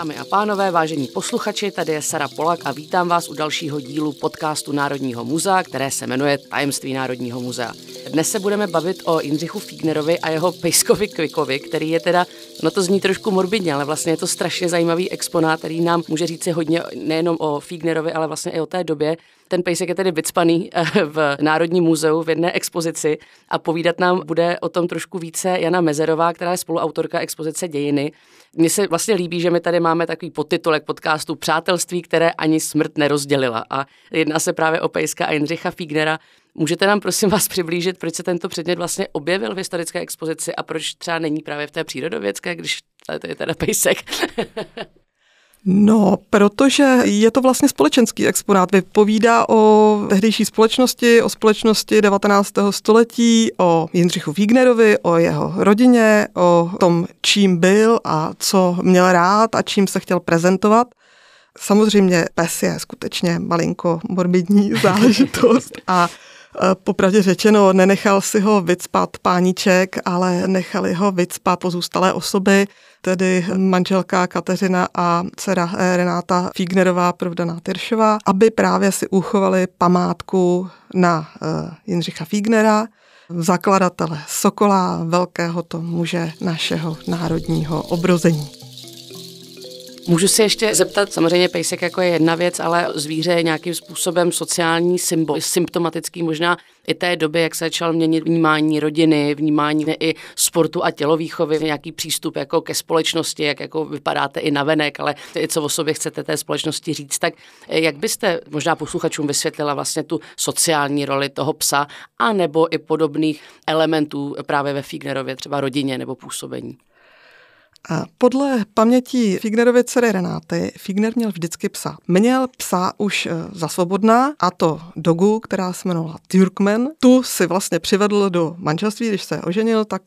Dámy a pánové, vážení posluchači, tady je Sara Polak a vítám vás u dalšího dílu podcastu Národního muzea, které se jmenuje Tajemství Národního muzea. Dnes se budeme bavit o Jindřichu Fígnerovi a jeho Pejskovi Kvikovi, který je teda, no to zní trošku morbidně, ale vlastně je to strašně zajímavý exponát, který nám může říct hodně nejenom o Fígnerovi, ale vlastně i o té době. Ten pejsek je tedy vycpaný v Národním muzeu v jedné expozici a povídat nám bude o tom trošku více Jana Mezerová, která je spoluautorka expozice Dějiny. Mně se vlastně líbí, že my tady máme takový podtitulek podcastu Přátelství, které ani smrt nerozdělila, a jedná se právě o pejska a Jindřicha Fígnera. Můžete nám prosím vás přiblížit, proč se tento předmět vlastně objevil v historické expozici a proč třeba není právě v té přírodovědské, když to je teda pejsek? No, protože je to vlastně společenský exponát. Vypovídá o tehdejší společnosti, o společnosti 19. století, o Jindřichu Fígnerovi, o jeho rodině, o tom, čím byl a co měl rád a čím se chtěl prezentovat. Samozřejmě pes je skutečně malinko morbidní záležitost a popravdě řečeno, nenechal si ho vycpat páníček, ale nechali ho vycpat pozůstalé osoby, tedy manželka Kateřina a dcera Renáta Fígnerová, provdaná Tyršová, aby právě si uchovali památku na Jindřicha Fígnera, zakladatele Sokola, velkého to muže našeho národního obrození. Můžu si ještě zeptat, samozřejmě pejsek jako je jedna věc, ale zvíře je nějakým způsobem sociální symbol, symptomatický možná i té doby, jak se začal měnit vnímání rodiny, vnímání i sportu a tělovýchovy, nějaký přístup jako ke společnosti, jak jako vypadáte i navenek, ale i co o sobě chcete té společnosti říct. Tak jak byste možná posluchačům vysvětlila vlastně tu sociální roli toho psa a nebo i podobných elementů právě ve Fígnerově, třeba rodině nebo působení? A podle paměti Fígnerovy dcery Renáty, Fígner měl vždycky psa. Měl psa už za svobodná, a to dogu, která se jmenovala Türkmen. Tu si vlastně přivedl do manželství, když se oženil, tak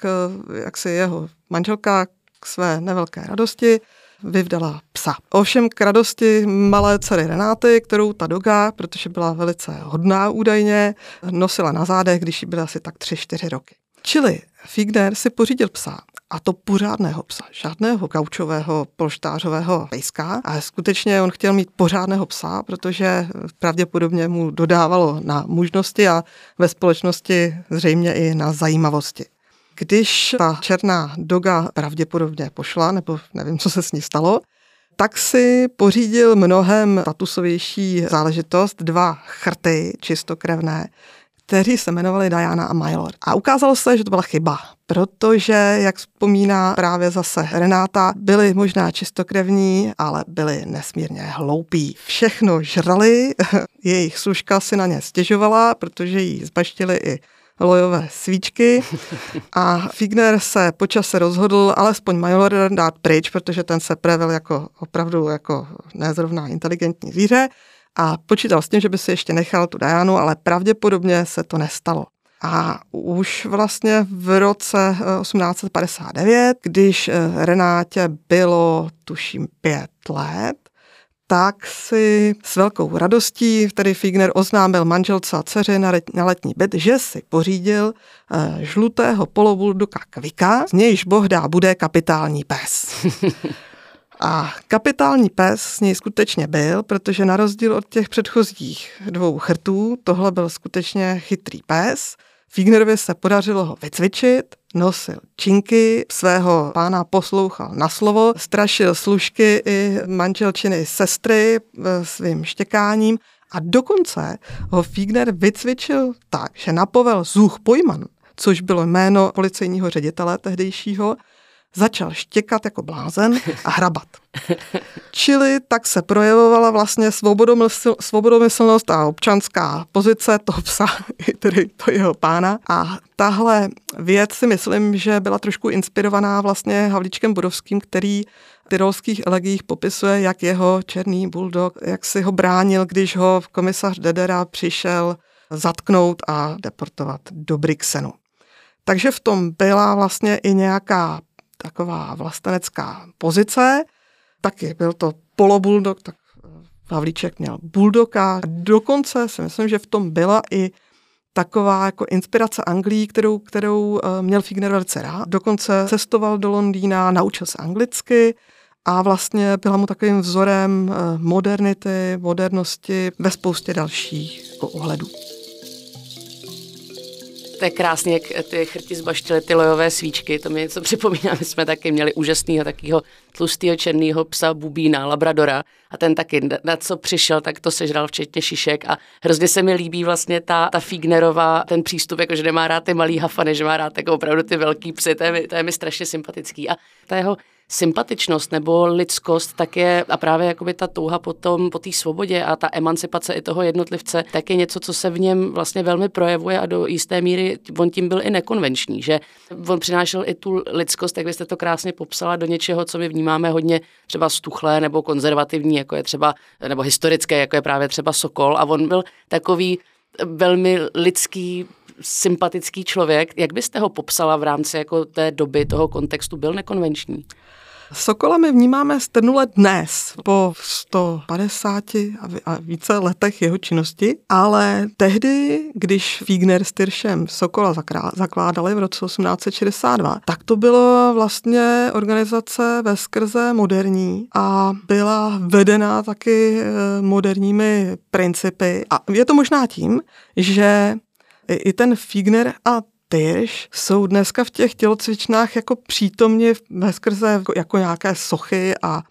jak si jeho manželka k své nevelké radosti vyvdala psa. Ovšem k radosti malé dcery Renáty, kterou ta doga, protože byla velice hodná údajně, nosila na zádech, když jí byla asi tak 3-4 roky. Čili Fígner si pořídil psa. A to pořádného psa, žádného gaučového polštářového pejska. A skutečně on chtěl mít pořádného psa, protože pravděpodobně mu dodávalo na mužnosti a ve společnosti zřejmě i na zajímavosti. Když ta černá doga pravděpodobně pošla, nebo nevím, co se s ní stalo, tak si pořídil mnohem statusovější záležitost, dva chrty čistokrevné, kteří se jmenovali Diana a Mylord. A ukázalo se, že to byla chyba, protože, jak vzpomíná právě zase Renáta, byli možná čistokrevní, ale byli nesmírně hloupí. Všechno žrali, jejich služka si na ně stěžovala, protože jí zbaštili i olejové svíčky, a Fígner se po čase rozhodl alespoň Mylorda dát pryč, protože ten se projevil jako opravdu jako nezrovna inteligentní zvíře, a počítal s tím, že by si ještě nechal tu Dianu, ale pravděpodobně se to nestalo. A už vlastně v roce 1859, když Renátě bylo tuším 5 let, tak si s velkou radostí tedy Fígner oznámil manželce a dceři na letní byt, že si pořídil žlutého polobulldoga Kvika, z nějž bohdá bude kapitální pes. A kapitální pes s něj skutečně byl, protože na rozdíl od těch předchozích 2 chrtů, tohle byl skutečně chytrý pes. Fígnerovi se podařilo ho vycvičit, nosil činky, svého pána poslouchal na slovo, strašil služky i manželčiny sestry svým štěkáním, a dokonce ho Fígner vycvičil tak, že napovel Zůch Pojman, což bylo jméno policejního ředitele tehdejšího, začal štěkat jako blázen a hrabat. Čili tak se projevovala vlastně svobodomyslnost a občanská pozice toho psa, tedy to jeho pána. A tahle věc si myslím, že byla trošku inspirovaná vlastně Havlíčkem Bodovským, který v Tyrolských elegiích popisuje, jak jeho černý bulldog, jak si ho bránil, když ho komisař Dedera přišel zatknout a deportovat do Brixenu. Takže v tom byla vlastně i nějaká taková vlastenecká pozice, taky byl to polobulldog, tak Havlíček měl bulldoga. Dokonce si myslím, že v tom byla i taková jako inspirace Anglii, kterou měl Fígner velice rád. Dokonce cestoval do Londýna, naučil se anglicky a vlastně byla mu takovým vzorem modernity, modernosti ve spoustě dalších ohledů. To je krásně, jak ty chrti zbaštily ty lojové svíčky, to mi něco připomíná, my jsme taky měli úžasného takového tlustého černýho psa Bubína, labradora, a ten taky, na co přišel, tak to sežral včetně šišek, a hrozně se mi líbí vlastně ta Fígnerová, ten přístup, jakože nemá rád ty malý hafany, že má rád jako opravdu ty velký psy, to je mi strašně sympatický, a ta jeho sympatičnost nebo lidskost tak je, a právě jakoby ta touha potom po té svobodě a ta emancipace i toho jednotlivce, tak je něco, co se v něm vlastně velmi projevuje, a do jisté míry on tím byl i nekonvenční, že on přinášel i tu lidskost, jak byste to krásně popsala, do něčeho, co my vnímáme hodně třeba stuchlé nebo konzervativní, jako je třeba, nebo historické, jako je právě třeba Sokol, a on byl takový velmi lidský, sympatický člověk. Jak byste ho popsala v rámci jako té doby, toho kontextu, byl nekonvenční? Sokola my vnímáme strnule dnes, po 150 a více letech jeho činnosti, ale tehdy, když Fígner s Tyršem Sokola zakládali v roce 1862, tak to byla vlastně organizace veskrze moderní a byla vedena taky moderními principy. A je to možná tím, že i ten Fígner a Tyrš jsou dneska v těch tělocvičnách jako přítomně veskrze jako nějaké sochy a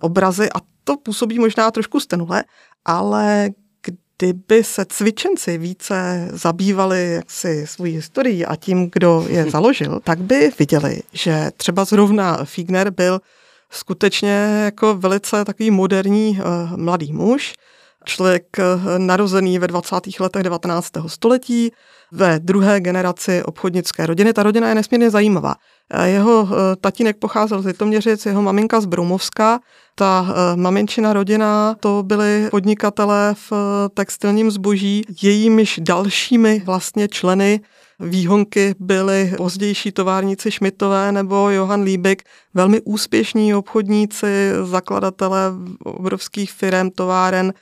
obrazy, a to působí možná trošku strnule, ale kdyby se cvičenci více zabývali jaksi svojí historií a tím, kdo je založil, tak by viděli, že třeba zrovna Fígner byl skutečně jako velice takový moderní mladý muž, člověk narozený ve 20. letech 19. století, ve druhé generaci obchodnické rodiny. Ta rodina je nesmírně zajímavá. Jeho tatínek pocházel z Litoměřic, jeho maminka z Broumovska. Ta maminčina rodina, to byli podnikatelé v textilním zboží. Jejímiž dalšími vlastně členy výhonky byli pozdější továrníci Schmidtové nebo Johann Liebig, velmi úspěšní obchodníci, zakladatelé obrovských firem, továren,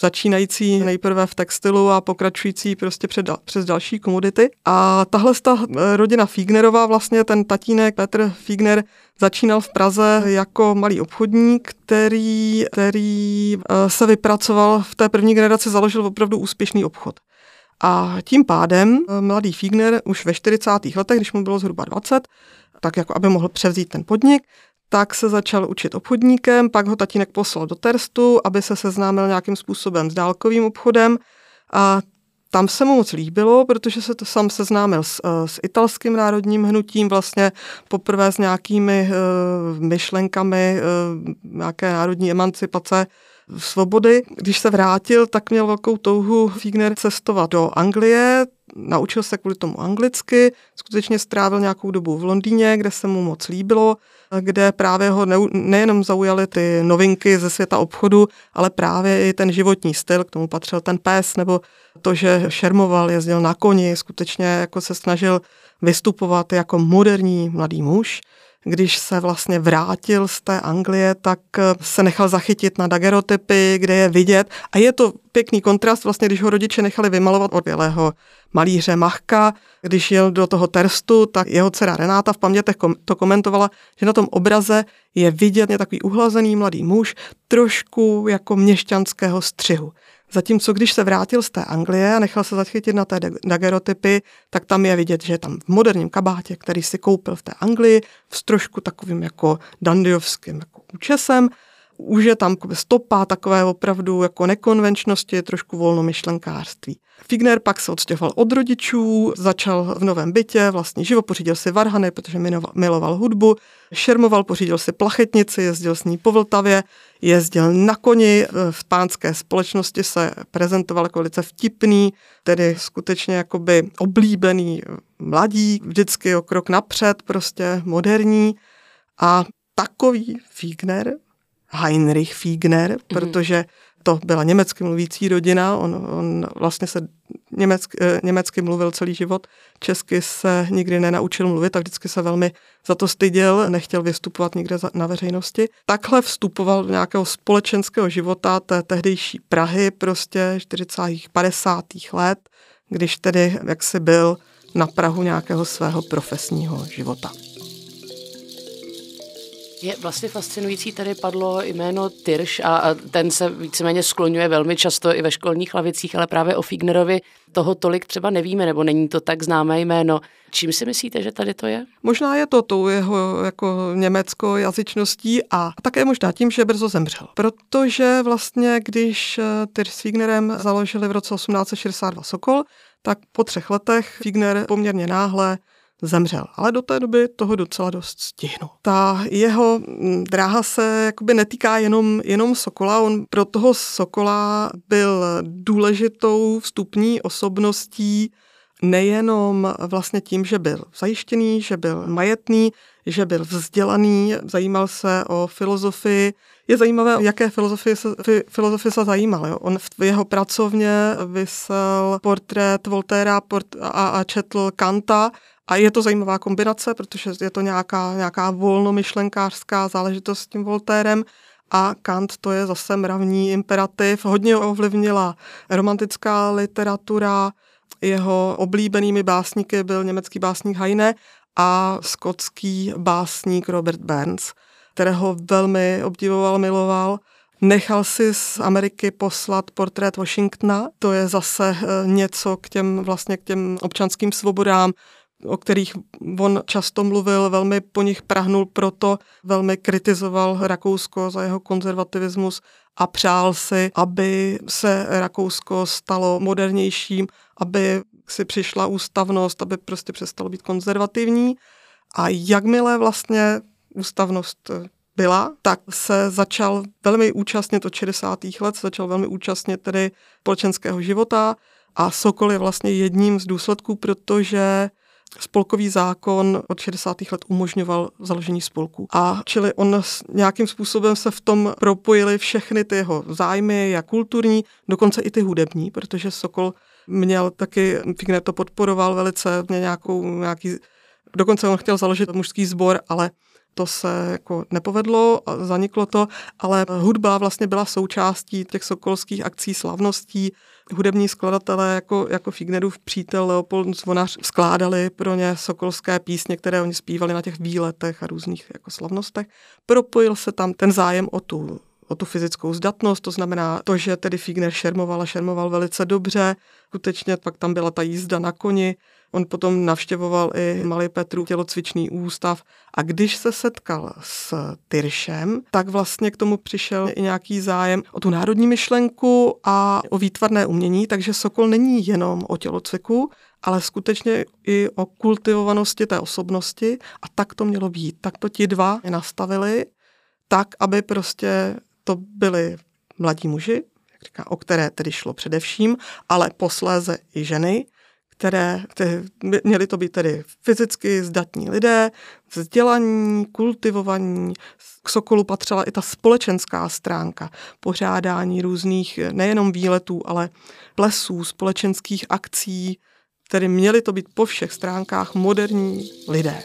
začínající nejprve v textilu a pokračující prostě přes další komodity. A tahle rodina Fígnerová, vlastně ten tatínek Petr Fígner začínal v Praze jako malý obchodník, který se vypracoval v té první generaci, založil opravdu úspěšný obchod. A tím pádem mladý Fígner už ve 40. letech, když mu bylo zhruba 20, tak jako aby mohl převzít ten podnik, tak se začal učit obchodníkem, pak ho tatínek poslal do Terstu, aby se seznámil nějakým způsobem s dálkovým obchodem, a tam se mu moc líbilo, protože se to sám seznámil s italským národním hnutím, vlastně poprvé s nějakými myšlenkami nějaké národní emancipace, svobody. Když se vrátil, tak měl velkou touhu Fígner cestovat do Anglie, naučil se kvůli tomu anglicky, skutečně strávil nějakou dobu v Londýně, kde se mu moc líbilo, kde právě ho nejenom zaujaly ty novinky ze světa obchodu, ale právě i ten životní styl, k tomu patřil ten pes, nebo to, že šermoval, jezdil na koni, skutečně jako se snažil vystupovat jako moderní mladý muž. Když se vlastně vrátil z té Anglie, tak se nechal zachytit na daguerreotypy, kde je vidět. A je to pěkný kontrast, vlastně, když ho rodiče nechali vymalovat od bělého malíře Machka. Když jel do toho Terstu, tak jeho dcera Renáta v pamětech to komentovala, že na tom obraze je vidět takový uhlazený mladý muž, trošku jako měšťanského střihu. Zatímco když se vrátil z té Anglie a nechal se zachytit na té daguerreotypy, tak tam je vidět, že je tam v moderním kabátě, který si koupil v té Anglii, s trošku takovým jako dandyovským jako účesem. Už je tam stopa takové opravdu jako nekonvenčnosti, trošku volnomyšlenkářství. Fígner pak se odstěhoval od rodičů, začal v novém bytě vlastní život, pořídil si varhany, protože miloval hudbu, šermoval, pořídil si plachetnici, jezdil s ní po Vltavě, jezdil na koni, v pánské společnosti se prezentoval jako velice vtipný, tedy skutečně jakoby oblíbený mladík, vždycky o krok napřed, prostě moderní, a takový Fígner, Heinrich Fígner, protože to byla německy mluvící rodina, on vlastně se německy mluvil celý život, česky se nikdy nenaučil mluvit a vždycky se velmi za to styděl, nechtěl vystupovat nikde na veřejnosti. Takhle vstupoval do nějakého společenského života té tehdejší Prahy, prostě 40. 50. let, když tedy jaksi byl na prahu nějakého svého profesního života. Je vlastně fascinující, tady padlo jméno Tyrš a ten se víceméně skloňuje velmi často i ve školních lavicích, ale právě o Fignerovi toho tolik třeba nevíme, nebo není to tak známé jméno. Čím si myslíte, že tady to je? Možná je to tou jeho jako německou jazyčností a také možná tím, že brzo zemřel. Protože vlastně, když Tyrš s Fignerem založili v roce 1862 Sokol, tak po 3 letech Figner poměrně náhle zemřel, ale do té doby toho docela dost stihnul. Ta jeho dráha se jakoby netýká jenom Sokola, on pro toho Sokola byl důležitou vstupní osobností nejenom vlastně tím, že byl zajištěný, že byl majetný, že byl vzdělaný, zajímal se o filozofii. Je zajímavé, jaké filozofie se zajímal. Jo. On v jeho pracovně vysel portrét Voltaira a četl Kanta. A je to zajímavá kombinace, protože je to nějaká volnomyšlenkářská záležitost s tím Voltairem a Kant, to je zase mravní imperativ. Hodně ovlivnila romantická literatura, jeho oblíbenými básníky byl německý básník Heine a skotský básník Robert Burns, kterého velmi obdivoval, miloval. Nechal si z Ameriky poslat portrét Washingtona, to je zase něco k těm občanským svobodám, o kterých on často mluvil, velmi po nich prahnul, proto velmi kritizoval Rakousko za jeho konzervativismus a přál si, aby se Rakousko stalo modernějším, aby si přišla ústavnost, aby prostě přestalo být konzervativní. A jakmile vlastně ústavnost byla, tak se začal velmi účastnit od 60. let, začal velmi účastnit tedy společenského života a Sokol je vlastně jedním z důsledků, protože spolkový zákon od 60. let umožňoval založení spolku. A čili on nějakým způsobem se v tom propojili všechny ty jeho zájmy, jak kulturní, dokonce i ty hudební, protože Sokol měl taky, Figner to podporoval velice, měl dokonce on chtěl založit mužský sbor, ale to se jako nepovedlo, zaniklo to, ale hudba vlastně byla součástí těch sokolských akcí, slavností. Hudební skladatelé jako Fignerův přítel Leopold Zvonař skládali pro ně sokolské písně, které oni zpívali na těch výletech a různých jako slavnostech. Propojil se tam ten zájem o tu fyzickou zdatnost, to znamená to, že tedy Figner šermoval velice dobře, skutečně pak tam byla ta jízda na koni. On potom navštěvoval i Malý Petrův tělocvičný ústav a když se setkal s Tyršem, tak vlastně k tomu přišel i nějaký zájem o tu národní myšlenku a o výtvarné umění, takže Sokol není jenom o tělocviku, ale skutečně i o kultivovanosti té osobnosti a tak to mělo být. Tak to ti dva nastavili tak, aby prostě to byli mladí muži, jak říká, o které tedy šlo především, ale posléze i ženy, které měly to být tedy fyzicky zdatní lidé, vzdělaní, kultivovaní. K Sokolu patřila i ta společenská stránka, pořádání různých nejenom výletů, ale plesů, společenských akcí, tedy měly to být po všech stránkách moderní lidé.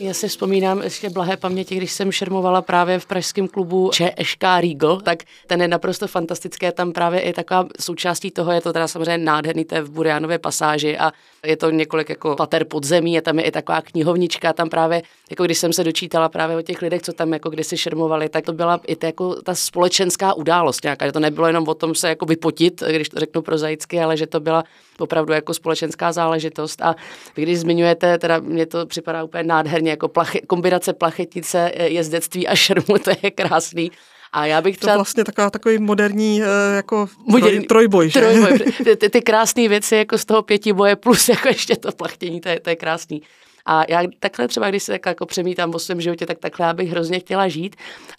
Já si vzpomínám ještě blahé paměti, když jsem šermovala právě v pražském klubu ČŠK Regal, tak ten je naprosto fantastické, tam právě i taková součástí toho je to teda samozřejmě nádherný, to je v Burianově pasáži a je to několik jako pater podzemí, je tam je i taková knihovnička, tam právě, jako když jsem se dočítala právě o těch lidech, co tam jako kdysi šermovali, tak to byla i ta, jako ta společenská událost nějaká, že to nebylo jenom o tom se jako vypotit, když to řeknu prozaicky, ale že to byla opravdu jako společenská záležitost a když zmiňujete, teda mě to připadá úplně nádherně, jako kombinace plachetnice, jezdectví a šermu, to je krásný. A já bych třeba... To vlastně takový moderní jako trojboj, že? Trojboj. Ty krásné věci jako z toho 5 boje plus jako ještě to plachtění, to je krásný. A já takhle třeba, když se tak jako přemítám o svém životě, tak takhle já bych hrozně chtěla žít,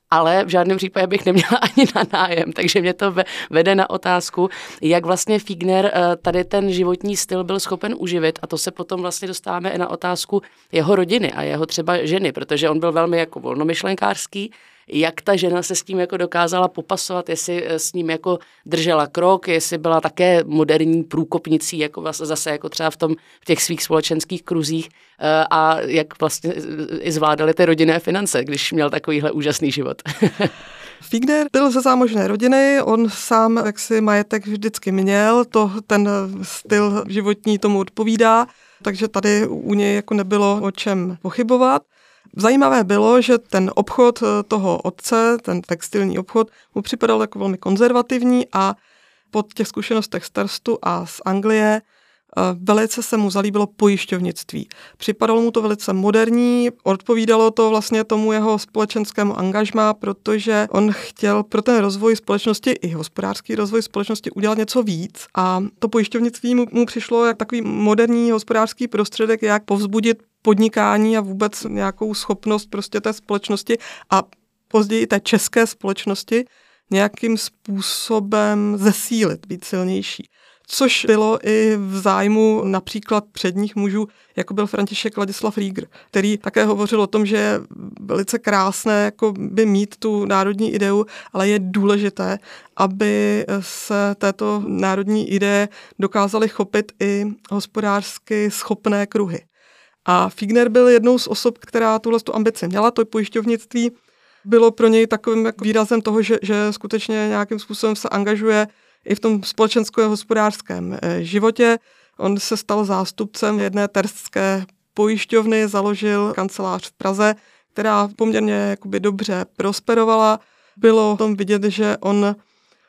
ale v žádném případě bych neměla ani na nájem, takže mě to vede na otázku, jak vlastně Figner tady ten životní styl byl schopen uživit a to se potom vlastně dostáváme i na otázku jeho rodiny a jeho třeba ženy, protože on byl velmi jako volnomyšlenkářský, jak ta žena se s tím jako dokázala popasovat, jestli s ním jako držela krok, jestli byla také moderní průkopnicí, jako vlastně zase jako třeba v těch svých společenských kruzích a jak vlastně i zvládaly ty rodinné finance, když měl takovýhle úžasný život. Fichtner byl ze zámožné rodiny, on sám jaksi majetek vždycky měl, to ten styl životní tomu odpovídá, takže tady u něj jako nebylo o čem pochybovat. Zajímavé bylo, že ten obchod toho otce, ten textilní obchod, mu připadal jako velmi konzervativní a po těch zkušenostech z Terstu a z Anglie velice se mu zalíbilo pojišťovnictví. Připadalo mu to velice moderní, odpovídalo to vlastně tomu jeho společenskému angažmá, protože on chtěl pro ten rozvoj společnosti i hospodářský rozvoj společnosti udělat něco víc a to pojišťovnictví mu přišlo jak takový moderní hospodářský prostředek, jak povzbudit podnikání a vůbec nějakou schopnost prostě té společnosti a později i té české společnosti nějakým způsobem zesílit, být silnější. Což bylo i v zájmu například předních mužů, jako byl František Ladislav Rieger, který také hovořil o tom, že je velice krásné jako by mít tu národní ideu, ale je důležité, aby se této národní ideje dokázaly chopit i hospodářsky schopné kruhy. A Fichtner byl jednou z osob, která tuhle ambici měla, to pojišťovnictví bylo pro něj takovým jako výrazem toho, že skutečně nějakým způsobem se angažuje i v tom společensko-hospodářském životě. On se stal zástupcem jedné terstské pojišťovny, založil kancelář v Praze, která poměrně jakoby dobře prosperovala. Bylo v tom vidět, že on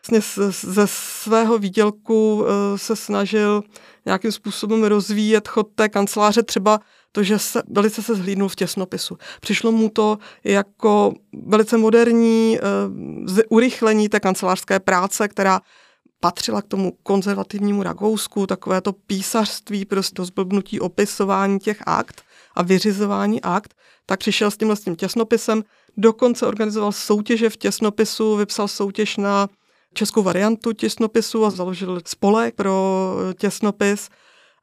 vlastně ze svého výdělku se snažil nějakým způsobem rozvíjet chod té kanceláře, třeba to, že se velice se zhlídnul v těsnopisu. Přišlo mu to jako velice moderní urychlení té kancelářské práce, která patřila k tomu konzervativnímu Rakousku, takové to písařství, prostě zblbnutí opisování těch akt a vyřizování akt, tak přišel s tímhle s tím těsnopisem, dokonce organizoval soutěže v těsnopisu, vypsal soutěž na českou variantu těsnopisu a založil spolek pro těsnopis.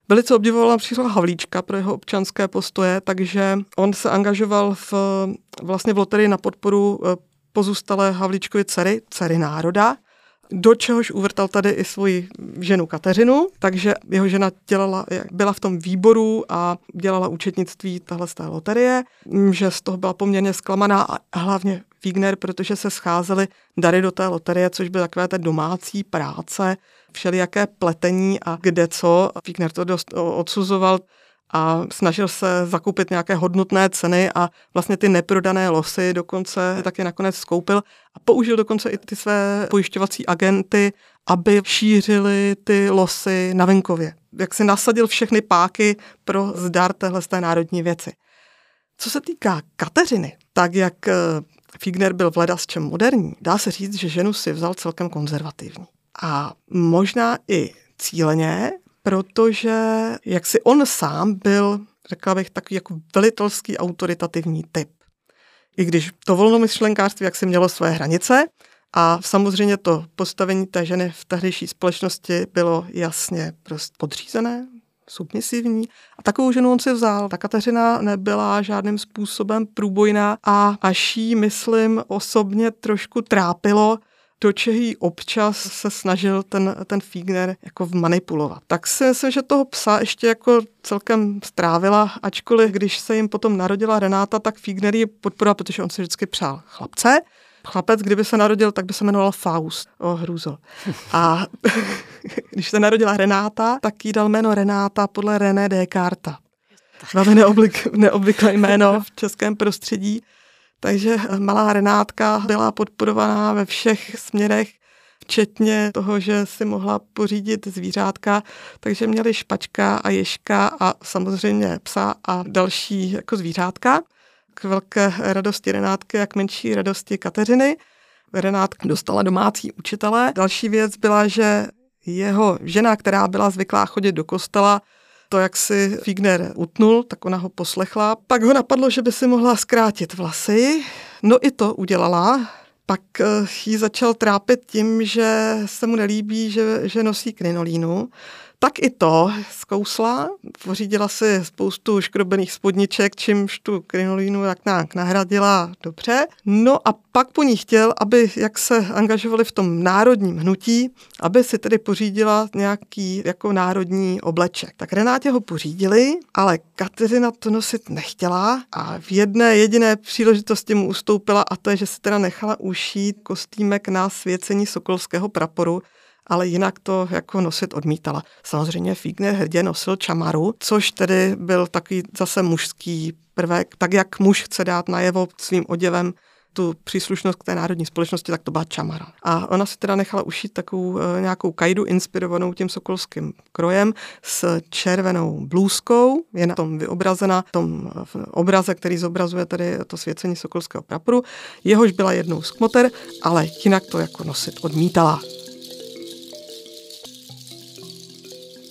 Velice obdivovala například Havlíčka pro jeho občanské postoje, takže on se angažoval v loterii na podporu pozůstalé Havlíčkovy dcery národa, do čehož uvrtal tady i svoji ženu Kateřinu, takže jeho žena byla v tom výboru a dělala účetnictví tahle z té loterie, že z toho byla poměrně zklamaná a hlavně Fichtner, protože se scházely dary do té loterie, což byly takové té domácí práce, všelijaké pletení a kde co. Fichtner to dost odsuzoval a snažil se zakoupit nějaké hodnotné ceny a vlastně ty neprodané losy dokonce taky nakonec skoupil a použil dokonce i ty své pojišťovací agenty, aby šířili ty losy na venkově. Jak si nasadil všechny páky pro zdar téhle z té národní věci. Co se týká Kateřiny, tak jak Fichtner byl vledasčem moderní, dá se říct, že ženu si vzal celkem konzervativní. A možná i cíleně, protože jak si on sám byl, řekla bych, takový jako velitelský autoritativní typ. I když to volnomyšlenkářství jak si mělo své hranice a samozřejmě to postavení té ženy v tehdejší společnosti bylo jasně prostě podřízené, submisivní. A takovou ženu on si vzal. Ta Kateřina nebyla žádným způsobem průbojná a až jí, myslím, osobně trošku trápilo, do čeho občas se snažil ten Fichtner jako manipulovat. Tak si myslím, že toho psa ještě jako celkem strávila, ačkoliv když se jim potom narodila Renáta, tak Fichtner ji podporoval, protože on si vždycky přál chlapce. Chlapec, kdyby se narodil, tak by se jmenoval Faust. O, hrůzo. A když se narodila Renáta, tak jí dal jméno Renáta podle René Descartes. Velmi neobvyklé jméno v českém prostředí. Takže malá Renátka byla podporovaná ve všech směrech, včetně toho, že si mohla pořídit zvířátka, takže měli špačka a ježka a samozřejmě psa a další jako zvířátka. K velké radosti Renátky a k menší radosti Kateřiny. Renátka dostala domácí učitele. Další věc byla, že jeho žena, která byla zvyklá chodit do kostela, to, jak si Fichtner utnul, tak ona ho poslechla. Pak ho napadlo, že by si mohla zkrátit vlasy. No i to udělala. Pak ji začal trápit tím, že se mu nelíbí, že nosí krinolínu, Tak i to zkousla, pořídila si spoustu škrobených spodniček, čímž tu krinolínu tak nějak nahradila dobře. No a pak po ní chtěl, aby, jak se angažovali v tom národním hnutí, aby si tedy pořídila nějaký jako národní obleček. Tak Renátě ho pořídili, ale Kateřina to nosit nechtěla a v jedné jediné příležitosti mu ustoupila, a to je, že si teda nechala ušít kostýmek na svěcení sokolského praporu, ale jinak to jako nosit odmítala. Samozřejmě Fígner hrdě nosil čamaru, což tedy byl takový zase mužský prvek, tak jak muž chce dát najevo svým oděvem tu příslušnost k té národní společnosti, tak to byla čamara. A ona si teda nechala ušít takovou nějakou kajdu inspirovanou tím sokolským krojem s červenou blůzkou, je na tom vyobrazena, v tom obraze, který zobrazuje tady to svěcení sokolského praporu, jehož byla jednou z kmoter, ale jinak to jako nosit odmítala.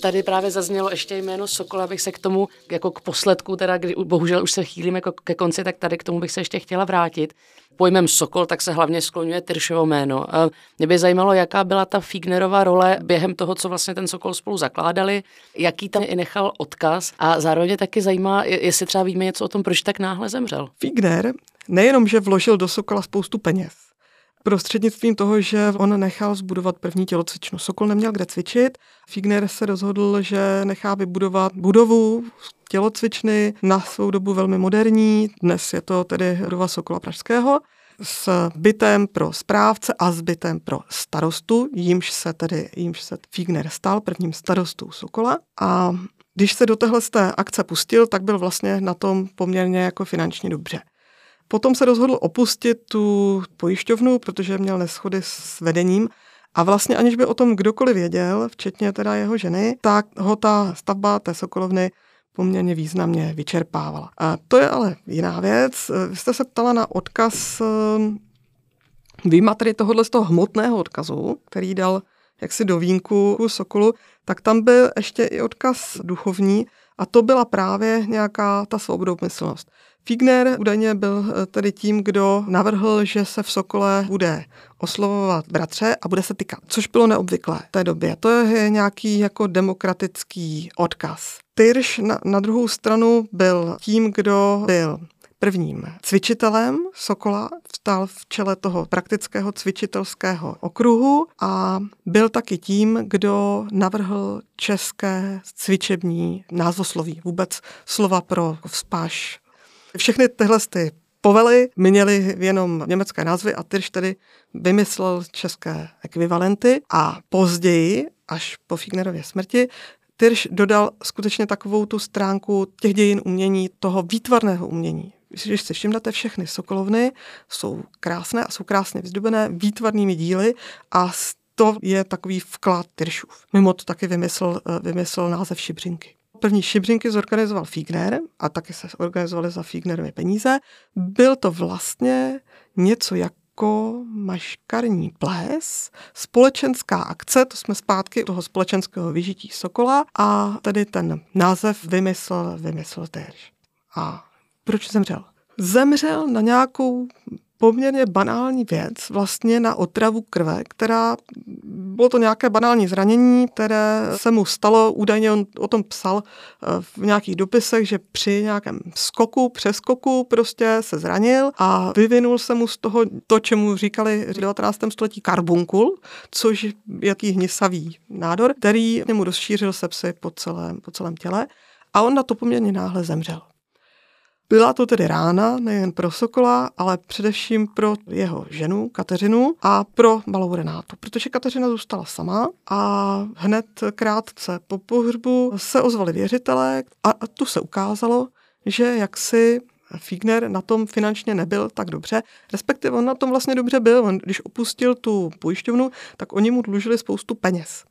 Tady právě zaznělo ještě jméno Sokola, bych se k tomu jako k posledku, teda kdy bohužel už se chýlím jako ke konci, tak tady k tomu bych se ještě chtěla vrátit. Pojmem Sokol tak se hlavně skloňuje Tyršovo jméno. A mě by zajímalo, jaká byla ta Fígnerova role během toho, co vlastně ten Sokol spolu zakládali, jaký tam i nechal odkaz, a zároveň taky zajímá, jestli třeba víme něco o tom, proč tak náhle zemřel. Fígner nejenom, že vložil do Sokola spoustu peněz, prostřednictvím toho, že on nechal zbudovat první tělocvičnu. Sokol neměl kde cvičit. Fígner se rozhodl, že nechá vybudovat budovu tělocvičny, na svou dobu velmi moderní. Dnes je to tedy budova Sokola pražského, s bytem pro správce a s bytem pro starostu, jímž se Fígner stal prvním starostou Sokola. A když se do téhle akce pustil, tak byl vlastně na tom poměrně jako finančně dobře. Potom se rozhodl opustit tu pojišťovnu, protože měl neshody s vedením, a vlastně aniž by o tom kdokoliv věděl, včetně teda jeho ženy, tak ho ta stavba té Sokolovny poměrně významně vyčerpávala. A to je ale jiná věc. Vy jste se ptala na odkaz, vyjma tady tohohle z toho hmotného odkazu, který dal jaksi do vínku Sokolu, tak tam byl ještě i odkaz duchovní, a to byla právě nějaká ta svobodomyslnost. Fígner údajně byl tedy tím, kdo navrhl, že se v Sokole bude oslovovat bratře a bude se tykat, což bylo neobvyklé v té době. To je nějaký jako demokratický odkaz. Tyrš na druhou stranu byl tím, kdo byl prvním cvičitelem Sokola, vstal v čele toho praktického cvičitelského okruhu a byl taky tím, kdo navrhl české cvičební názvosloví, vůbec slova pro vzpáš. Všechny tyhle ty povely měly jenom německé názvy a Tyrš tedy vymyslel české ekvivalenty, a později, až po Fígnerově smrti, Tyrš dodal skutečně takovou tu stránku těch dějin umění, toho výtvarného umění. Když si všimnete, všechny sokolovny jsou krásné a jsou krásně vyzdobené výtvarnými díly, a to je takový vklad Tyršův. Mimo to taky vymyslel název Šibřinky. První Šibřinky zorganizoval Fígner a taky se organizovaly za Fígnerovy peníze. Byl to vlastně něco jako maškarní ples, společenská akce, to jsme zpátky toho společenského vyžití Sokola, a tedy ten název vymyslel Tyrš. A proč zemřel? Zemřel na nějakou poměrně banální věc, vlastně na otravu krve, bylo to nějaké banální zranění, které se mu stalo, údajně on o tom psal v nějakých dopisech, že při nějakém přeskoku prostě se zranil a vyvinul se mu z toho to, čemu říkali v 19. století karbunkul, což je jaký hnisavý nádor, který mu rozšířil sepsy po celém těle, a on na to poměrně náhle zemřel. Byla to tedy rána nejen pro Sokola, ale především pro jeho ženu Kateřinu a pro malou Renátu, protože Kateřina zůstala sama a hned krátce po pohřbu se ozvali věřitelé a tu se ukázalo, že jaksi Fígner na tom finančně nebyl tak dobře, respektive on na tom vlastně dobře byl, on když opustil tu pojišťovnu, tak oni mu dlužili spoustu peněz.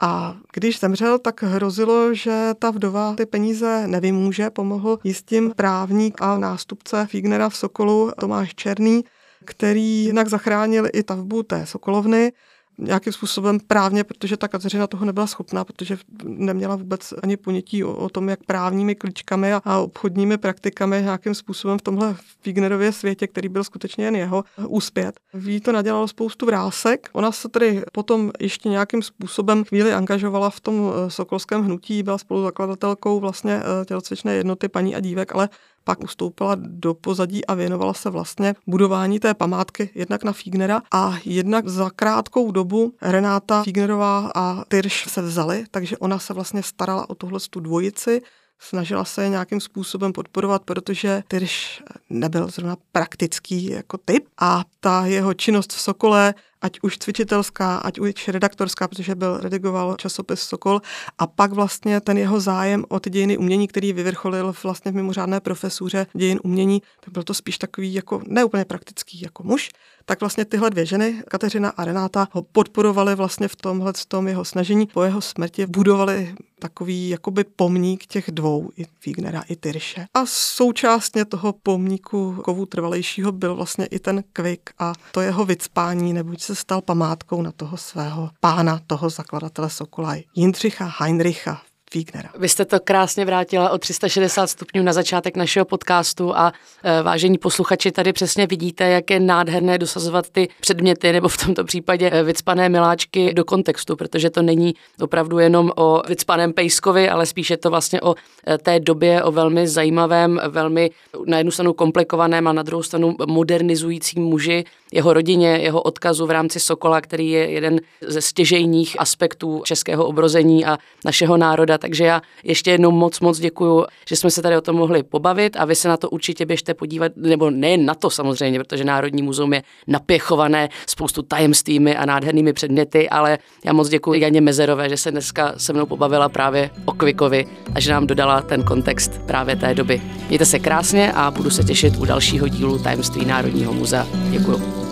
A když zemřel, tak hrozilo, že ta vdova ty peníze nevymůže. Pomohl jistým právník a nástupce Fígnera v Sokolu Tomáš Černý, který jinak zachránil i stavbu té Sokolovny. nějakým způsobem právně, protože ta Kateřina toho nebyla schopná, protože neměla vůbec ani ponětí o tom, jak právními kličkami a obchodními praktikami nějakým způsobem v tomhle Fignerově světě, který byl skutečně jen jeho, úspět. Jí to nadělalo spoustu vrásek. Ona se tedy potom ještě nějakým způsobem chvíli angažovala v tom sokolském hnutí, byla spoluzakladatelkou vlastně tělocvičné jednoty paní a dívek, ale pak ustoupila do pozadí a věnovala se vlastně budování té památky jednak na Fignera a jednak za krátkou dobu Renáta Fignerová a Tyrš se vzali, takže ona se vlastně starala o tuhle tu dvojici, snažila se je nějakým způsobem podporovat, protože Tyrš nebyl zrovna praktický jako typ a ta jeho činnost v Sokole, ať už cvičitelská, ať už redaktorská, protože redigoval časopis Sokol a pak vlastně ten jeho zájem o ty dějiny umění, který vyvrcholil vlastně v mimořádné profesuře dějin umění, tak byl to spíš takový jako neúplně praktický jako muž. Tak vlastně tyhle dvě ženy, Kateřina a Renáta, ho podporovaly vlastně v tomhle tom jeho snažení. Po jeho smrti budovali takový jakoby pomník těch dvou, i Fignera, i Tyrše. A součástně toho pomníku kovu trvalejšího byl vlastně i ten Kvik a to jeho vycpání, neboť se stal památkou na toho svého pána, toho zakladatele Sokola, Jindřicha Heinricha Fignera. Vy jste to krásně vrátila o 360 stupňů na začátek našeho podcastu a vážení posluchači, tady přesně vidíte, jak je nádherné dosazovat ty předměty nebo v tomto případě vycpané miláčky do kontextu, protože to není opravdu jenom o vycpaném pejskovi, ale spíš je to vlastně o té době, o velmi zajímavém, velmi na jednu stranu komplikovaném a na druhou stranu modernizujícím muži, jeho rodině, jeho odkazu v rámci Sokola, který je jeden ze stěžejních aspektů českého obrození a našeho národa. Takže já ještě jednou moc děkuju, že jsme se tady o tom mohli pobavit a vy se na to určitě běžte podívat, nebo nejen na to samozřejmě, protože Národní muzeum je napěchované spoustu tajemstvími a nádhernými předměty, ale já moc děkuji Janě Mezerové, že se dneska se mnou pobavila právě o Kvikovi a že nám dodala ten kontext právě té doby. Mějte se krásně a budu se těšit u dalšího dílu Tajemství Národního muzea. Děkuju.